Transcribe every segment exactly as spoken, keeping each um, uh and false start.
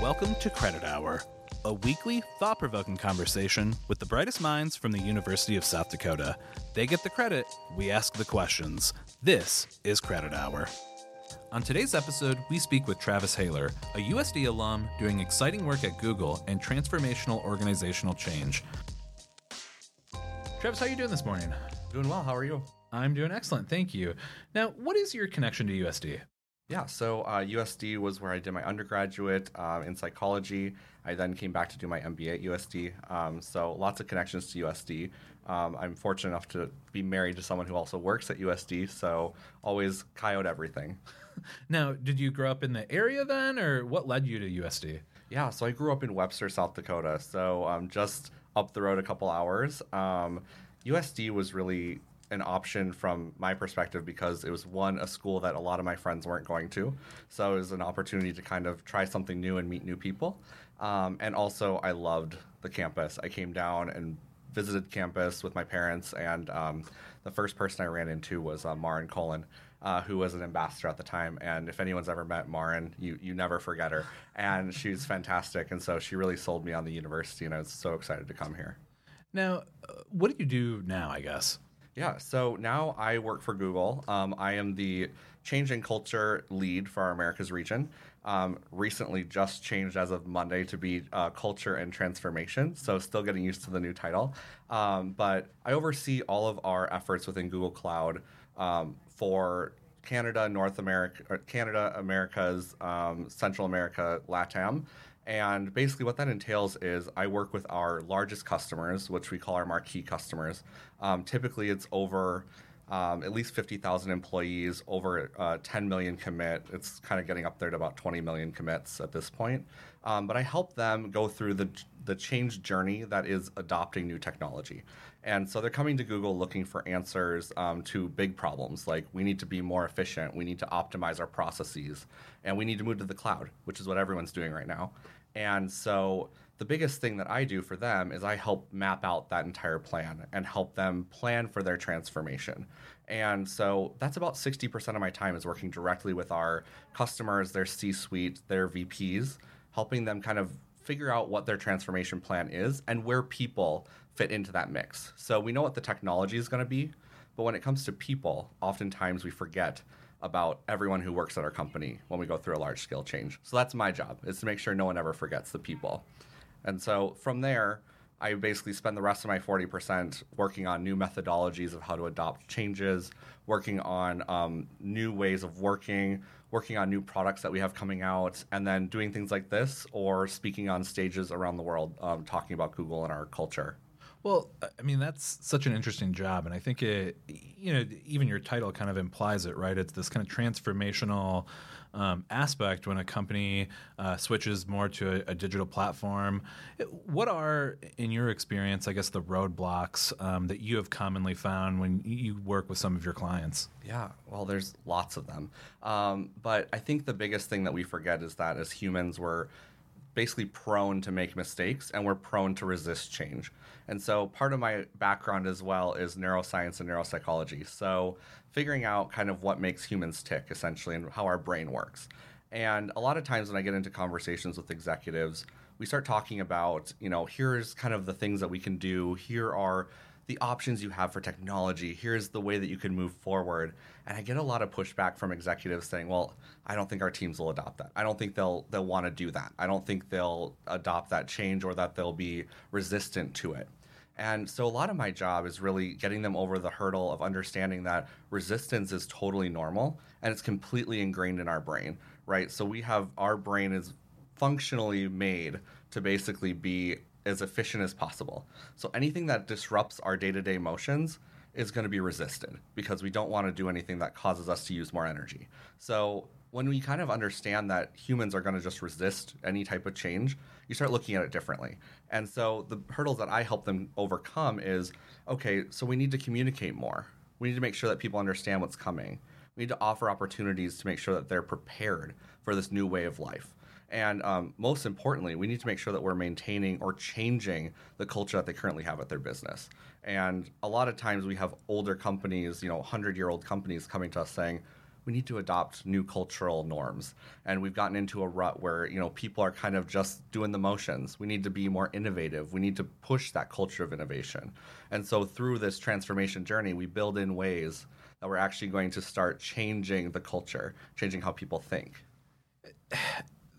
Welcome to Credit Hour, a weekly thought-provoking conversation with the brightest minds from the University of South Dakota. They get the credit, we ask the questions. This is Credit Hour. On today's episode, we speak with Travis Haler, a U S D alum doing exciting work at Google and transformational organizational change. Travis, how are you doing this morning? Doing well. How are you? I'm doing excellent. Thank you. Now, what is your connection to U S D? Yeah, so uh, U S D was where I did my undergraduate uh, in psychology. I then came back to do my M B A at U S D. Um, so lots of connections to U S D. Um, I'm fortunate enough to be married to someone who also works at U S D, so always coyote everything. Now, did you grow up in the area then, or what led you to U S D? Yeah, so I grew up in Webster, South Dakota, so um, just up the road a couple hours. Um, U S D was really an option from my perspective because it was, one, a school that a lot of my friends weren't going to. So it was an opportunity to kind of try something new and meet new people. Um, and also, I loved the campus. I came down and visited campus with my parents, and um, the first person I ran into was uh, Maren Cullen, uh, who was an ambassador at the time. And if anyone's ever met Maren, you you never forget her. And she's fantastic. And so she really sold me on the university, and I was so excited to come here. Now, what do you do now, I guess? Yeah, so now I work for Google. Um, I am the change and culture lead for our Americas region. Um, recently just changed as of Monday to be uh, culture and transformation, so still getting used to the new title. Um, but I oversee all of our efforts within Google Cloud um, for Canada, North America, or Canada, Americas, um, Central America, LATAM. And basically what that entails is I work with our largest customers, which we call our marquee customers. Um, typically, it's over um, at least fifty thousand employees, over uh, ten million commit. It's kind of getting up there to about twenty million commits at this point. Um, but I help them go through the the change journey that is adopting new technology. And so they're coming to Google looking for answers um, to big problems like we need to be more efficient, we need to optimize our processes, and we need to move to the cloud, which is what everyone's doing right now. And so the biggest thing that I do for them is I help map out that entire plan and help them plan for their transformation. And so that's about sixty percent of my time is working directly with our customers, their C-suite, their V Ps, helping them kind of figure out what their transformation plan is and where people fit into that mix. So we know what the technology is going to be, but when it comes to people, oftentimes we forget about everyone who works at our company when we go through a large scale change. So that's my job, is to make sure no one ever forgets the people. And so from there, I basically spend the rest of my forty percent working on new methodologies of how to adopt changes, working on um, new ways of working, working on new products that we have coming out, and then doing things like this or speaking on stages around the world, um, talking about Google and our culture. Well, I mean, that's such an interesting job. And I think it, you know, even your title kind of implies it, right? It's this kind of transformational um, aspect when a company uh, switches more to a, a digital platform. What are, in your experience, I guess, the roadblocks um, that you have commonly found when you work with some of your clients? Yeah, well, there's lots of them. Um, but I think the biggest thing that we forget is that as humans, we're basically prone to make mistakes and we're prone to resist change. And so part of my background as well is neuroscience and neuropsychology. So figuring out kind of what makes humans tick essentially and how our brain works. And a lot of times when I get into conversations with executives, we start talking about, you know, here's kind of the things that we can do. Here are the options you have for technology. Here's the way that you can move forward. And I get a lot of pushback from executives saying, well, I don't think our teams will adopt that. I don't think they'll they'll want to do that. I don't think they'll adopt that change or that they'll be resistant to it. And so a lot of my job is really getting them over the hurdle of understanding that resistance is totally normal and it's completely ingrained in our brain, right? So we have, our brain is functionally made to basically be as efficient as possible. So anything that disrupts our day-to-day motions is going to be resisted because we don't want to do anything that causes us to use more energy. So when we kind of understand that humans are going to just resist any type of change, you start looking at it differently. And so the hurdles that I help them overcome is, okay, so we need to communicate more. We need to make sure that people understand what's coming. We need to offer opportunities to make sure that they're prepared for this new way of life. And um, most importantly, we need to make sure that we're maintaining or changing the culture that they currently have at their business. And a lot of times we have older companies, you know, one hundred-year-old companies coming to us saying, we need to adopt new cultural norms. And we've gotten into a rut where, you know, people are kind of just doing the motions. We need to be more innovative. We need to push that culture of innovation. And so through this transformation journey, we build in ways that we're actually going to start changing the culture, changing how people think.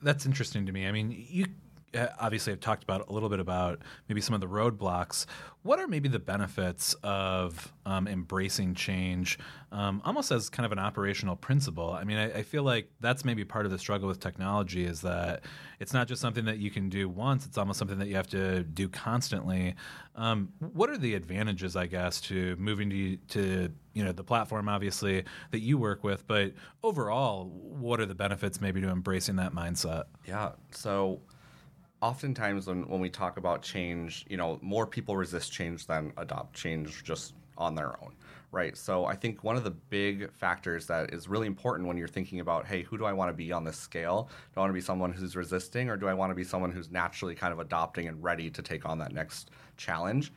That's interesting to me. I mean, you obviously have talked about a little bit about maybe some of the roadblocks. What are maybe the benefits of um, embracing change um, almost as kind of an operational principle? I mean, I, I feel like that's maybe part of the struggle with technology is that it's not just something that you can do once. It's almost something that you have to do constantly. Um, what are the advantages, I guess, to moving to, to you know, the platform, obviously, that you work with? But overall, what are the benefits maybe to embracing that mindset? Yeah, so... Oftentimes when, when we talk about change, you know, more people resist change than adopt change just on their own, right? So I think one of the big factors that is really important when you're thinking about, hey, who do I want to be on this scale? Do I want to be someone who's resisting, or do I want to be someone who's naturally kind of adopting and ready to take on that next challenge?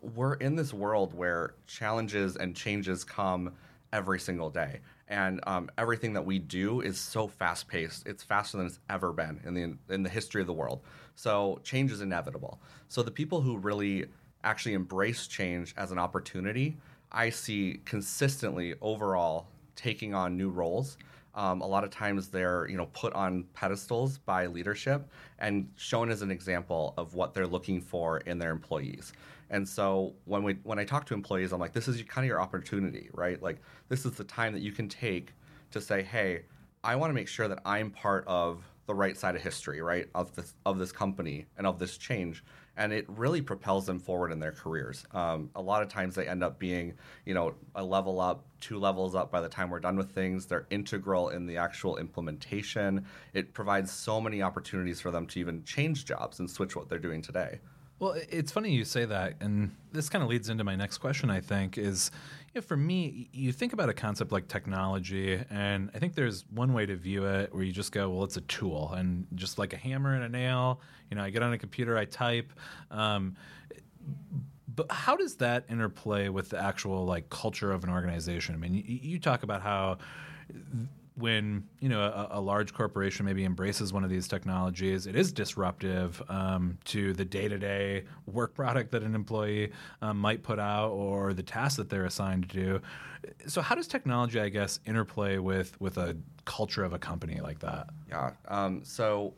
We're in this world where challenges and changes come every single day. And um, everything that we do is so fast-paced. It's faster than it's ever been in the in the history of the world. So change is inevitable. So the people who really actually embrace change as an opportunity, I see consistently overall taking on new roles. Um, a lot of times they're, you know, put on pedestals by leadership and shown as an example of what they're looking for in their employees. And so when we when I talk to employees, I'm like, this is kind of your opportunity, right? Like, this is the time that you can take to say, hey, I want to make sure that I'm part of the right side of history, right, of this of this company and of this change. And it really propels them forward in their careers. Um, a lot of times they end up being, you know, a level up, two levels up by the time we're done with things. They're integral in the actual implementation. It provides so many opportunities for them to even change jobs and switch what they're doing today. Well, it's funny you say that, and this kind of leads into my next question, I think, is you know, for me, you think about a concept like technology, and I think there's one way to view it where you just go, well, it's a tool, and just like a hammer and a nail, you know, I get on a computer, I type. Um, but how does that interplay with the actual like culture of an organization? I mean, you, you talk about how th- when you know a, a large corporation maybe embraces one of these technologies, it is disruptive um, to the day-to-day work product that an employee um, might put out or the tasks that they're assigned to do. So how does technology, I guess, interplay with, with a culture of a company like that? Yeah, um, so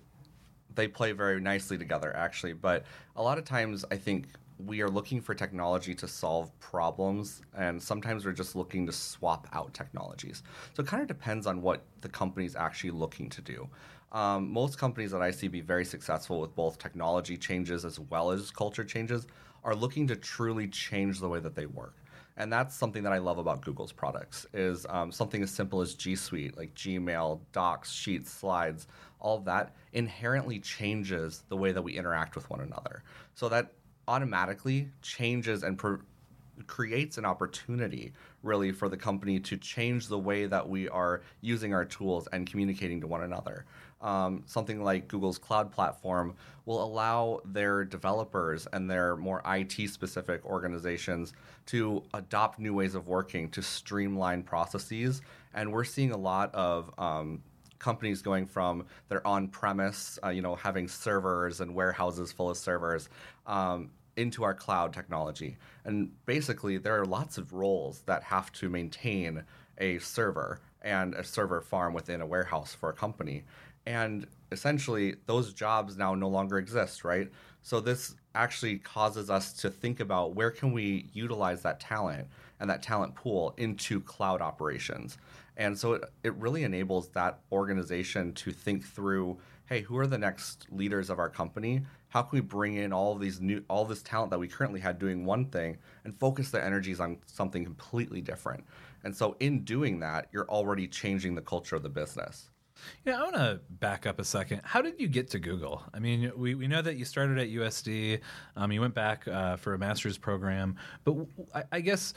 they play very nicely together, actually. But a lot of times I think we are looking for technology to solve problems, and sometimes we're just looking to swap out technologies. So it kind of depends on what the company's actually looking to do. Um, most companies that I see be very successful with both technology changes as well as culture changes are looking to truly change the way that they work. And that's something that I love about Google's products is um, something as simple as G Suite, like Gmail, Docs, Sheets, Slides, all of that inherently changes the way that we interact with one another. So that automatically changes and pro- creates an opportunity really for the company to change the way that we are using our tools and communicating to one another. Um, something like Google's Cloud Platform will allow their developers and their more I T-specific organizations to adopt new ways of working, to streamline processes. And we're seeing a lot of um, companies going from their on-premise, uh, you know, having servers and warehouses full of servers um, into our cloud technology. And basically, there are lots of roles that have to maintain a server and a server farm within a warehouse for a company. And essentially, those jobs now no longer exist, right? So this actually causes us to think about where can we utilize that talent and that talent pool into cloud operations. And so it, it really enables that organization to think through, hey, who are the next leaders of our company? How can we bring in all of these new, all this talent that we currently had doing one thing and focus their energies on something completely different? And so in doing that, you're already changing the culture of the business. You know, I want to back up a second. How did you get to Google? I mean, we, we know that you started at U S D. Um, you went back uh, for a master's program. But w- I, I guess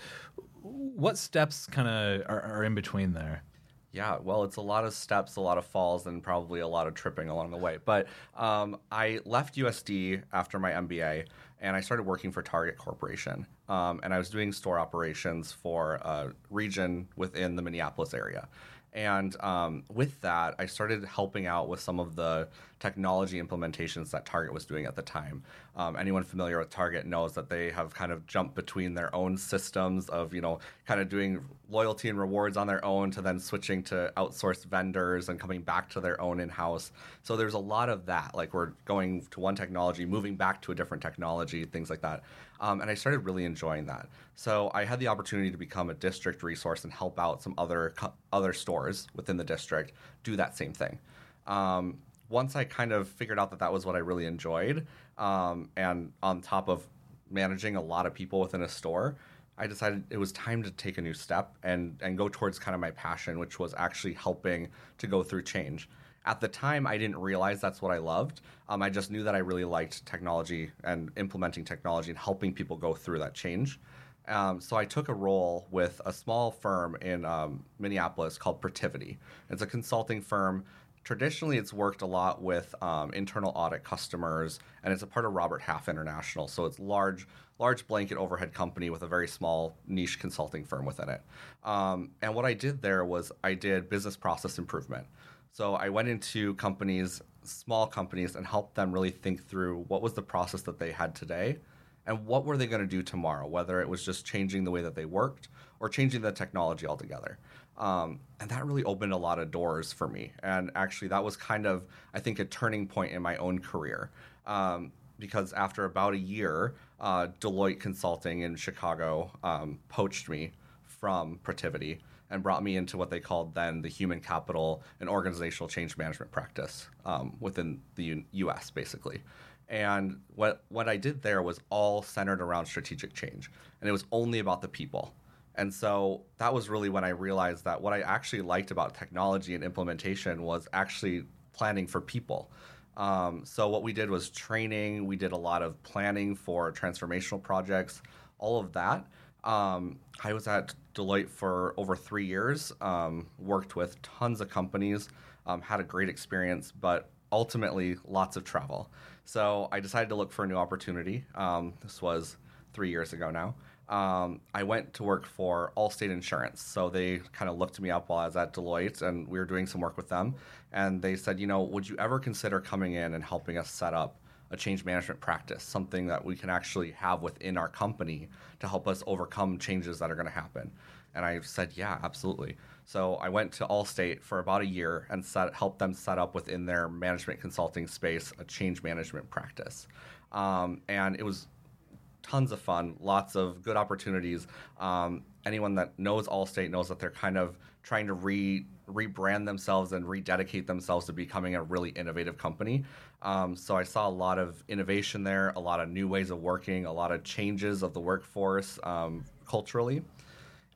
what steps kind of are, are in between there? Yeah, well, it's a lot of steps, a lot of falls, and probably a lot of tripping along the way. But um, I left U S D after my M B A and I started working for Target Corporation. Um, and I was doing store operations for a region within the Minneapolis area. And um, with that, I started helping out with some of the technology implementations that Target was doing at the time. Um, anyone familiar with Target knows that they have kind of jumped between their own systems of, you know, kind of doing loyalty and rewards on their own to then switching to outsourced vendors and coming back to their own in-house. So there's a lot of that, like we're going to one technology, moving back to a different technology, things like that. Um, and I started really enjoying that. So I had the opportunity to become a district resource and help out some other other stores within the district do that same thing. Um, once I kind of figured out that that was what I really enjoyed, um, and on top of managing a lot of people within a store, I decided it was time to take a new step and and go towards kind of my passion, which was actually helping to go through change. At the time, I didn't realize that's what I loved. Um, I just knew that I really liked technology and implementing technology and helping people go through that change. Um, so I took a role with a small firm in um, Minneapolis called Protiviti. It's a consulting firm. Traditionally, it's worked a lot with um, internal audit customers, and it's a part of Robert Half International. So it's large, large blanket overhead company with a very small niche consulting firm within it. Um, and what I did there was I did business process improvement. So I went into companies, small companies, and helped them really think through what was the process that they had today and what were they going to do tomorrow, whether it was just changing the way that they worked or changing the technology altogether. Um, and that really opened a lot of doors for me. And actually, that was kind of, I think, a turning point in my own career. Um, because after about a year, uh, Deloitte Consulting in Chicago um, poached me from Protiviti and brought me into what they called then the human capital and organizational change management practice um, within the U- U.S. basically. And what what I did there was all centered around strategic change, and it was only about the people. And so that was really when I realized that what I actually liked about technology and implementation was actually planning for people. Um, so what we did was training, we did a lot of planning for transformational projects, all of that. Um, I was at Deloitte for over three years, um, worked with tons of companies, um, had a great experience, but ultimately lots of travel. So I decided to look for a new opportunity. Um, this was three years ago now. Um, I went to work for Allstate Insurance. So they kind of looked me up while I was at Deloitte, and we were doing some work with them. And they said, you know, would you ever consider coming in and helping us set up a change management practice, something that we can actually have within our company to help us overcome changes that are going to happen? And I said, yeah, absolutely. So I went to Allstate for about a year and set, helped them set up within their management consulting space a change management practice. Um, and it was tons of fun, lots of good opportunities. Um, anyone that knows Allstate knows that they're kind of trying to re rebrand themselves and rededicate themselves to becoming a really innovative company. Um, so I saw a lot of innovation there, a lot of new ways of working, a lot of changes of the workforce um, culturally.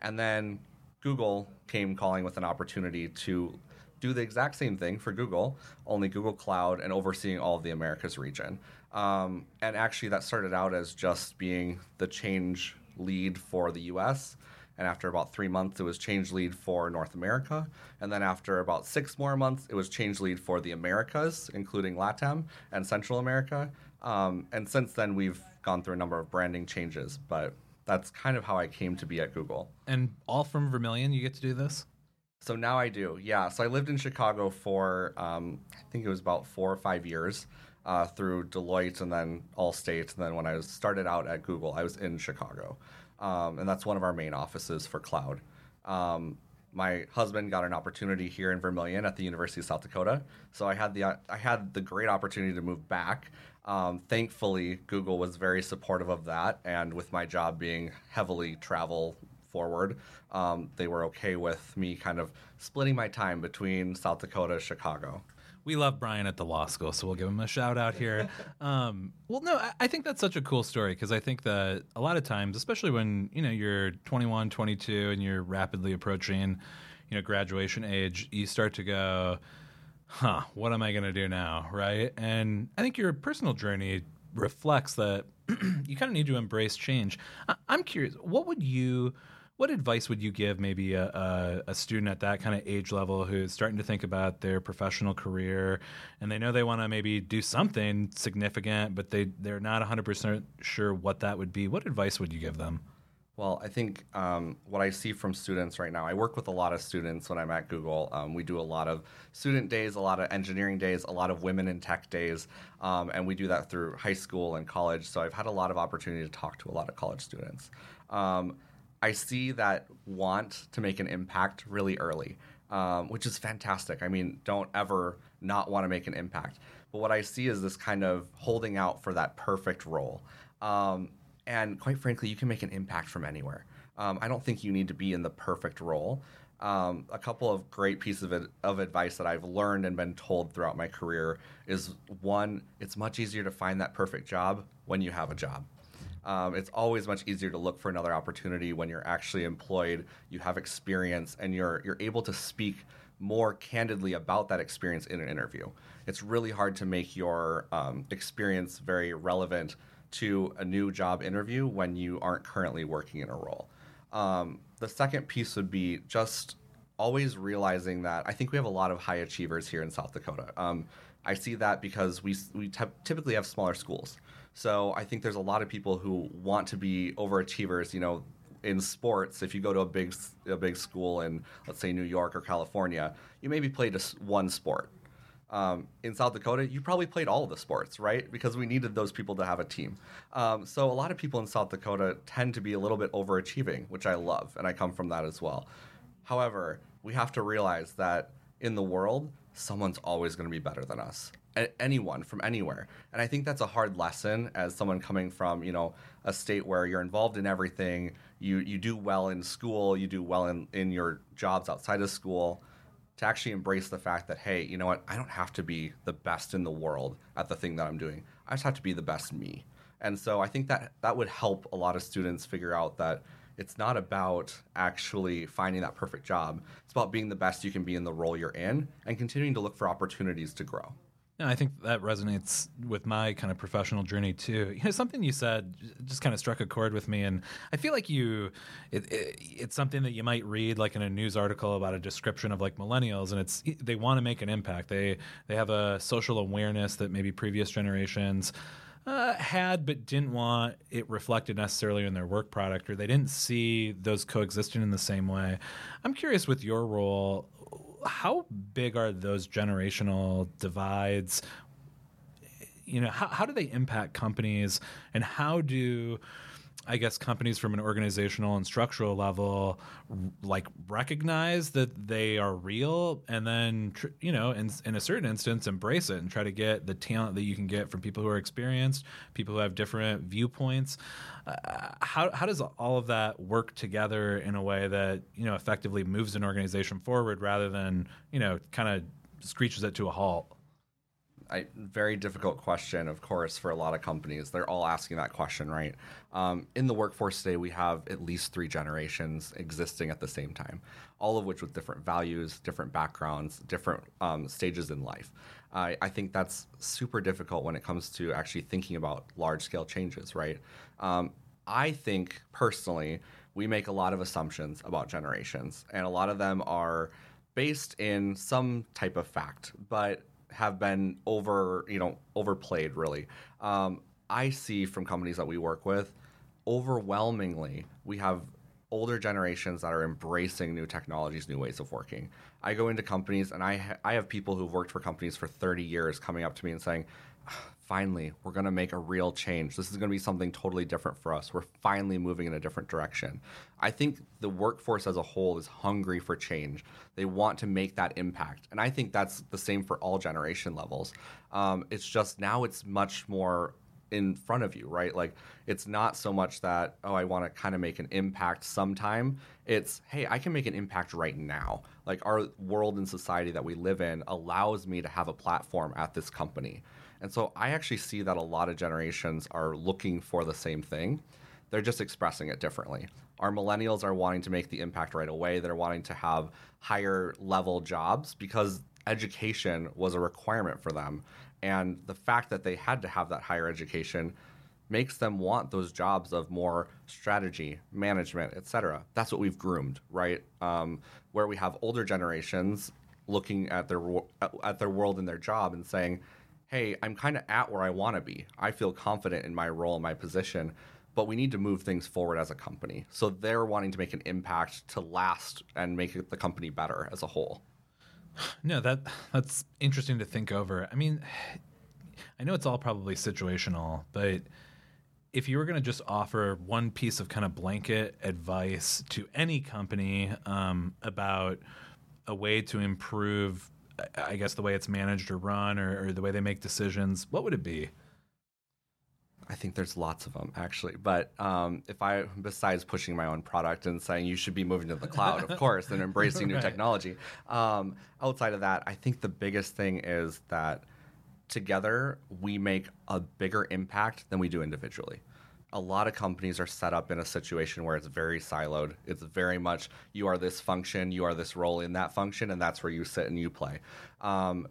And then Google came calling with an opportunity to do the exact same thing for Google, only Google Cloud and overseeing all of the Americas region. Um, and actually that started out as just being the change lead for the U S, and after about three months, it was change lead for North America. And then after about six more months, it was change lead for the Americas, including LATAM and Central America. Um, and since then, we've gone through a number of branding changes. But that's kind of how I came to be at Google. And all from Vermilion, you get to do this? So now I do, yeah. So I lived in Chicago for, um, I think it was about four or five years uh, through Deloitte and then Allstate. And then when I was started out at Google, I was in Chicago. Um, and that's one of our main offices for cloud. Um, my husband got an opportunity here in Vermilion at the University of South Dakota, so I had the I had the great opportunity to move back. Um, thankfully, Google was very supportive of that, and with my job being heavily travel forward, um, they were okay with me kind of splitting my time between South Dakota and Chicago. We love Brian at the law school, so we'll give him a shout out here. Um, well, no, I, I think that's such a cool story because I think that a lot of times, especially when, you know, you're twenty-one, twenty-two and you're rapidly approaching, you know, graduation age, you start to go, huh, what am I going to do now, right? And I think your personal journey reflects that you kind of need to embrace change. I, I'm curious, what would you What advice would you give maybe a, a, a student at that kind of age level who's starting to think about their professional career, and they know they want to maybe do something significant, but they, they're not one hundred percent sure what that would be? What advice would you give them? Well, I think um, what I see from students right now, I work with a lot of students when I'm at Google. Um, we do a lot of student days, a lot of engineering days, a lot of women in tech days, um, and we do that through high school and college. So I've had a lot of opportunity to talk to a lot of college students. Um, I see that want to make an impact really early, um, which is fantastic. I mean, don't ever not want to make an impact. But what I see is this kind of holding out for that perfect role. Um, and quite frankly, you can make an impact from anywhere. Um, I don't think you need to be in the perfect role. Um, a couple of great pieces of, of advice that I've learned and been told throughout my career is, one, it's much easier to find that perfect job when you have a job. Um, it's always much easier to look for another opportunity when you're actually employed, you have experience, and you're you're able to speak more candidly about that experience in an interview. It's really hard to make your um, experience very relevant to a new job interview when you aren't currently working in a role. Um, the second piece would be just always realizing that I think we have a lot of high achievers here in South Dakota. Um, I see that because we we t- typically have smaller schools. So I think there's a lot of people who want to be overachievers, you know, in sports. If you go to a big a big school in, let's say, New York or California, you maybe played just one sport. Um, in South Dakota, you probably played all of the sports, right? Because we needed those people to have a team. Um, so a lot of people in South Dakota tend to be a little bit overachieving, which I love, and I come from that as well. However, we have to realize that in the world, someone's always going to be better than us. Anyone from anywhere. And I think that's a hard lesson as someone coming from, you know, a state where you're involved in everything, you you do well in school, you do well in, in your jobs outside of school, to actually embrace the fact that, hey, you know what, I don't have to be the best in the world at the thing that I'm doing. I just have to be the best me. And so I think that that would help a lot of students figure out that it's not about actually finding that perfect job. It's about being the best you can be in the role you're in and continuing to look for opportunities to grow. No, I think that resonates with my kind of professional journey, too. You know, something you said just kind of struck a chord with me. And I feel like you it, it, it's something that you might read like in a news article about a description of like millennials. And it's they want to make an impact. They they have a social awareness that maybe previous generations Uh, had but didn't want it reflected necessarily in their work product, or they didn't see those coexisting in the same way. I'm curious, with your role, how big are those generational divides? You know, how, how do they impact companies, and how do, I guess, companies from an organizational and structural level like recognize that they are real, and then, you know, in, in a certain instance, embrace it and try to get the talent that you can get from people who are experienced, people who have different viewpoints. Uh, how how does all of that work together in a way that, you know, effectively moves an organization forward rather than, you know, kind of screeches it to a halt? I, very difficult question, of course, for a lot of companies. They're all asking that question, right? Um, in the workforce today, we have at least three generations existing at the same time, all of which with different values, different backgrounds, different um, stages in life. Uh, I think that's super difficult when it comes to actually thinking about large-scale changes, right? Um, I think, personally, we make a lot of assumptions about generations, and a lot of them are based in some type of fact, but have been over, you know, overplayed really. Um, I see from companies that we work with, overwhelmingly, we have older generations that are embracing new technologies, new ways of working. I go into companies and I ha- I have people who've worked for companies for thirty years coming up to me and saying, finally, we're going to make a real change. This is going to be something totally different for us. We're finally moving in a different direction. I think the workforce as a whole is hungry for change. They want to make that impact. And I think that's the same for all generation levels. Um, it's just now it's much more in front of you, right? Like, it's not so much that, oh, I want to kind of make an impact sometime. It's, hey, I can make an impact right now. Like, our world and society that we live in allows me to have a platform at this company. And so I actually see that a lot of generations are looking for the same thing. They're just expressing it differently. Our millennials are wanting to make the impact right away. They're wanting to have higher level jobs because education was a requirement for them. And the fact that they had to have that higher education makes them want those jobs of more strategy, management, et cetera. That's what we've groomed, right? Um, where we have older generations looking at their at their world and their job and saying, hey, I'm kind of at where I want to be. I feel confident in my role and my position, but we need to move things forward as a company. So they're wanting to make an impact to last and make the company better as a whole. No, that that's interesting to think over. I mean, I know it's all probably situational, but if you were going to just offer one piece of kind of blanket advice to any company um, about a way to improve, I guess, the way it's managed or run or, or the way they make decisions, what would it be? I think there's lots of them, actually. But um, if I, besides pushing my own product and saying you should be moving to the cloud, of course, and embracing right. new technology, um, outside of that, I think the biggest thing is that together we make a bigger impact than we do individually. A lot of companies are set up in a situation where it's very siloed. It's very much you are this function, you are this role in that function, and that's where you sit and you play. Um,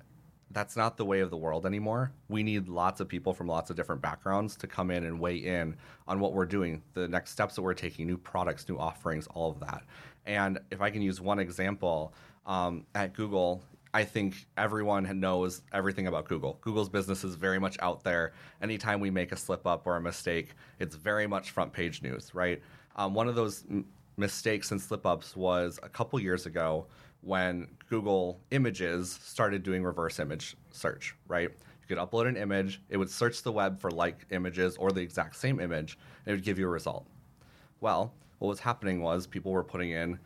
That's not the way of the world anymore. We need lots of people from lots of different backgrounds to come in and weigh in on what we're doing, the next steps that we're taking, new products, new offerings, all of that. And if I can use one example, um, at Google, I think everyone knows everything about Google. Google's business is very much out there. Anytime we make a slip up or a mistake, it's very much front page news, right? Um, one of those m- mistakes and slip ups was a couple years ago when Google Images started doing reverse image search, right? You could upload an image, it would search the web for like images or the exact same image, and it would give you a result. Well, what was happening was people were putting in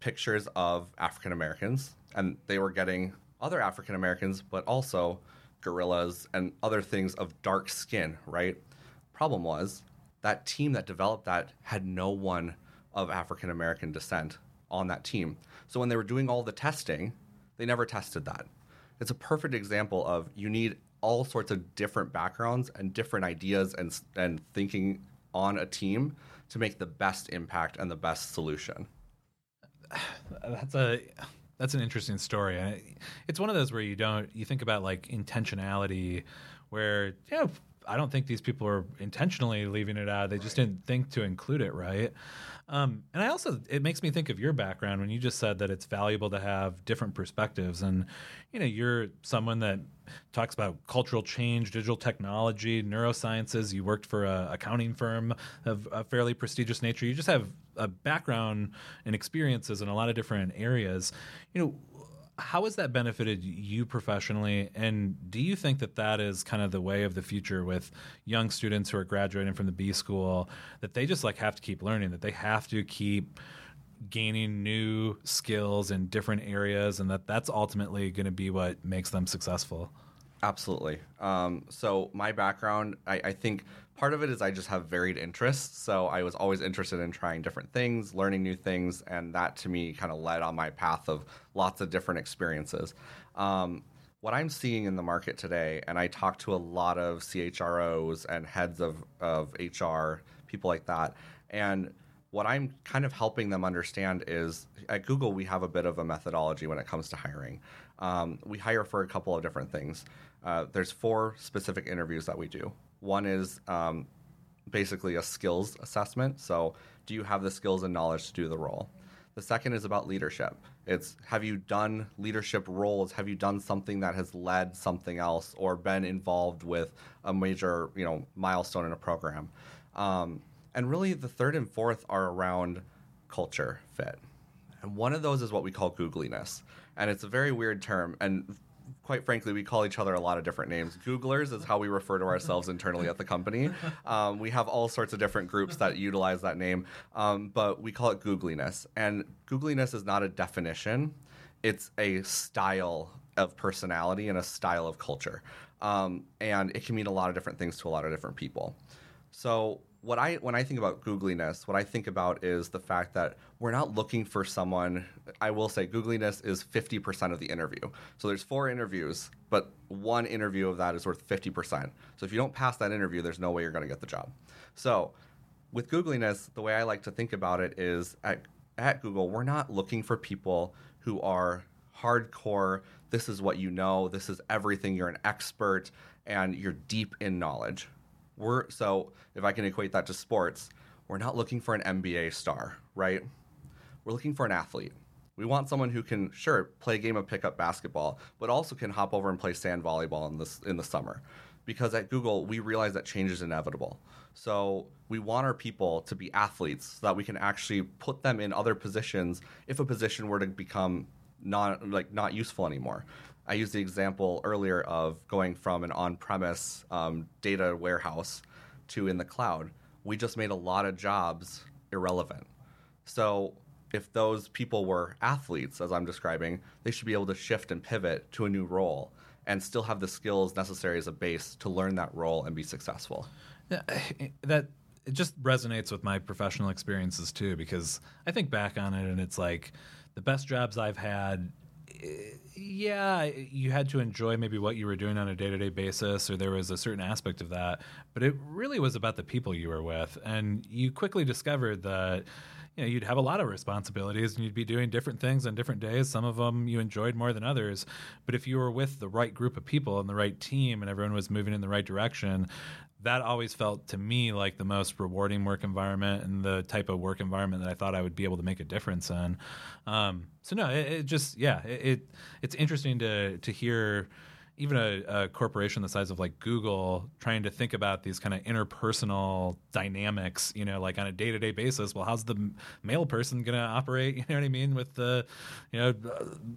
pictures of African Americans, and they were getting other African Americans, but also gorillas and other things of dark skin, right? Problem was that team that developed that had no one of African American descent on that team. So when they were doing all the testing, they never tested that. It's a perfect example of you need all sorts of different backgrounds and different ideas and and thinking on a team to make the best impact and the best solution. That's a that's an interesting story. It's one of those where you don't you think about like intentionality, where yeah, I don't think these people are intentionally leaving it out. They right. just didn't think to include it, right? Um, and I also, it makes me think of your background when you just said that it's valuable to have different perspectives. And, you know, you're someone that talks about cultural change, digital technology, neurosciences. You worked for a accounting firm of a fairly prestigious nature. You just have a background and experiences in a lot of different areas. You know, how has that benefited you professionally? And do you think that that is kind of the way of the future with young students who are graduating from the B school, that they just like have to keep learning, that they have to keep gaining new skills in different areas, and that that's ultimately going to be what makes them successful? Absolutely. Um, so my background, I, I think part of it is I just have varied interests. So I was always interested in trying different things, learning new things, and that to me kind of led on my path of lots of different experiences. Um, what I'm seeing in the market today, and I talk to a lot of C H R Os and heads of, of H R, people like that, and what I'm kind of helping them understand is at Google, we have a bit of a methodology when it comes to hiring. Um, we hire for a couple of different things. Uh, there's four specific interviews that we do. One is um, basically a skills assessment. So do you have the skills and knowledge to do the role? The second is about leadership. It's have you done leadership roles? Have you done something that has led something else or been involved with a major, you know, milestone in a program? Um, And really, the third and fourth are around culture fit. And one of those is what we call Googliness. And it's a very weird term. And quite frankly, we call each other a lot of different names. Googlers is how we refer to ourselves internally at the company. Um, we have all sorts of different groups that utilize that name. Um, but we call it Googliness. And Googliness is not a definition. It's a style of personality and a style of culture. Um, and it can mean a lot of different things to a lot of different people. So What I when I think about Googliness, what I think about is the fact that we're not looking for someone. I will say Googliness is fifty percent of the interview. So there's four interviews, but one interview of that is worth fifty percent. So if you don't pass that interview, there's no way you're going to get the job. So with Googliness, the way I like to think about it is at, at Google, we're not looking for people who are hardcore. This is what you know. This is everything. You're an expert and you're deep in knowledge. we're so if I can equate that to sports, we're not looking for an N B A star, right? We're looking for an athlete. We want someone who can, sure, play a game of pickup basketball, but also can hop over and play sand volleyball in this in the summer. Because at Google, we realize that change is inevitable. So we want our people to be athletes so that we can actually put them in other positions if a position were to become not like not useful anymore. I used the example earlier of going from an on-premise um, data warehouse to in the cloud. We just made a lot of jobs irrelevant. So if those people were athletes, as I'm describing, they should be able to shift and pivot to a new role and still have the skills necessary as a base to learn that role and be successful. Yeah, that it just resonates with my professional experiences too, because I think back on it and it's like the best jobs I've had, yeah, you had to enjoy maybe what you were doing on a day-to-day basis, or there was a certain aspect of that, but it really was about the people you were with. And you quickly discovered that, you know, you'd have a lot of responsibilities and you'd be doing different things on different days. Some of them you enjoyed more than others. But if you were with the right group of people and the right team and everyone was moving in the right direction, that always felt to me like the most rewarding work environment and the type of work environment that I thought I would be able to make a difference in. Um, so, no, it, it just, yeah, it, it it's interesting to to hear even a, a corporation the size of like Google trying to think about these kind of interpersonal dynamics, you know, like on a day-to-day basis. Well, how's the mail person going to operate? You know what I mean? With the, you know,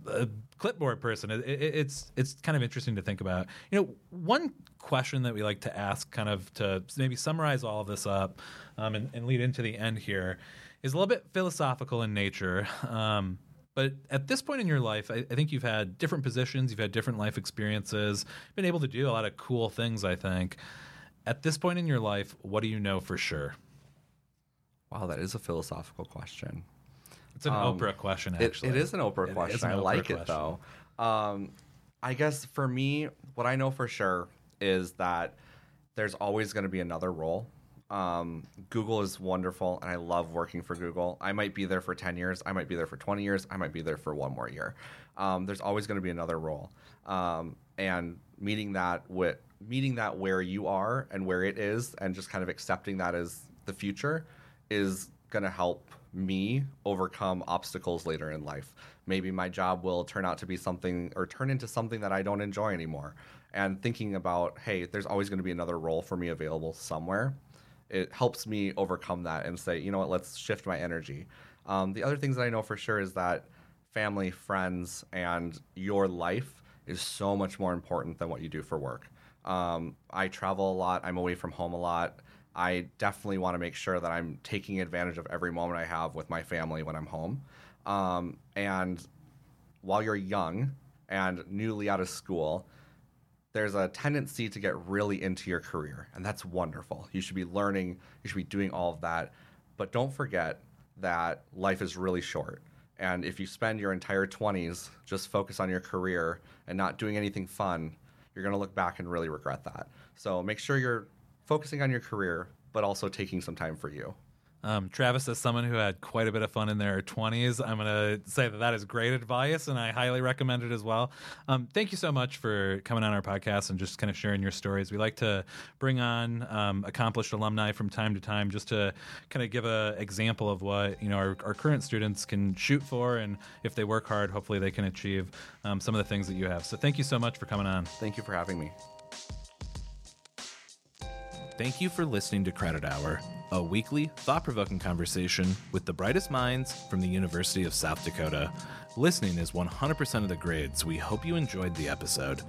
a clipboard person. It, it, it's, it's kind of interesting to think about. You know, one question that we like to ask kind of to maybe summarize all of this up um, and, and lead into the end here is a little bit philosophical in nature. Um, But at this point in your life, I, I think you've had different positions, you've had different life experiences, been able to do a lot of cool things, I think. At this point in your life, what do you know for sure? Wow, that is a philosophical question. It's an um, Oprah question, actually. It, it is an Oprah it question. An Oprah I like question. It, though. Um, I guess for me, what I know for sure is that there's always going to be another role. Um, Google is wonderful, and I love working for Google. I might be there for ten years. I might be there for twenty years. I might be there for one more year. Um, there's always going to be another role. Um, and meeting that with meeting that where you are and where it is and just kind of accepting that as the future is going to help me overcome obstacles later in life. Maybe my job will turn out to be something or turn into something that I don't enjoy anymore. And thinking about, hey, there's always going to be another role for me available somewhere. It helps me overcome that and say, you know what, let's shift my energy. Um, the other things that I know for sure is that family, friends, and your life is so much more important than what you do for work. Um, I travel a lot. I'm away from home a lot. I definitely want to make sure that I'm taking advantage of every moment I have with my family when I'm home. Um, and while you're young and newly out of school, there's a tendency to get really into your career, and that's wonderful. You should be learning. You should be doing all of that. But don't forget that life is really short. And if you spend your entire twenties just focused on your career and not doing anything fun, you're going to look back and really regret that. So make sure you're focusing on your career, but also taking some time for you. Um, Travis, as someone who had quite a bit of fun in their twenties, I'm going to say that that is great advice, and I highly recommend it as well. Um, thank you so much for coming on our podcast and just kind of sharing your stories. We like to bring on um, accomplished alumni from time to time just to kind of give an example of what, you know, our, our current students can shoot for, and if they work hard, hopefully they can achieve um, some of the things that you have. So thank you so much for coming on. Thank you for having me. Thank you for listening to Credit Hour, a weekly, thought-provoking conversation with the brightest minds from the University of South Dakota. Listening is one hundred percent of the grade, so we hope you enjoyed the episode.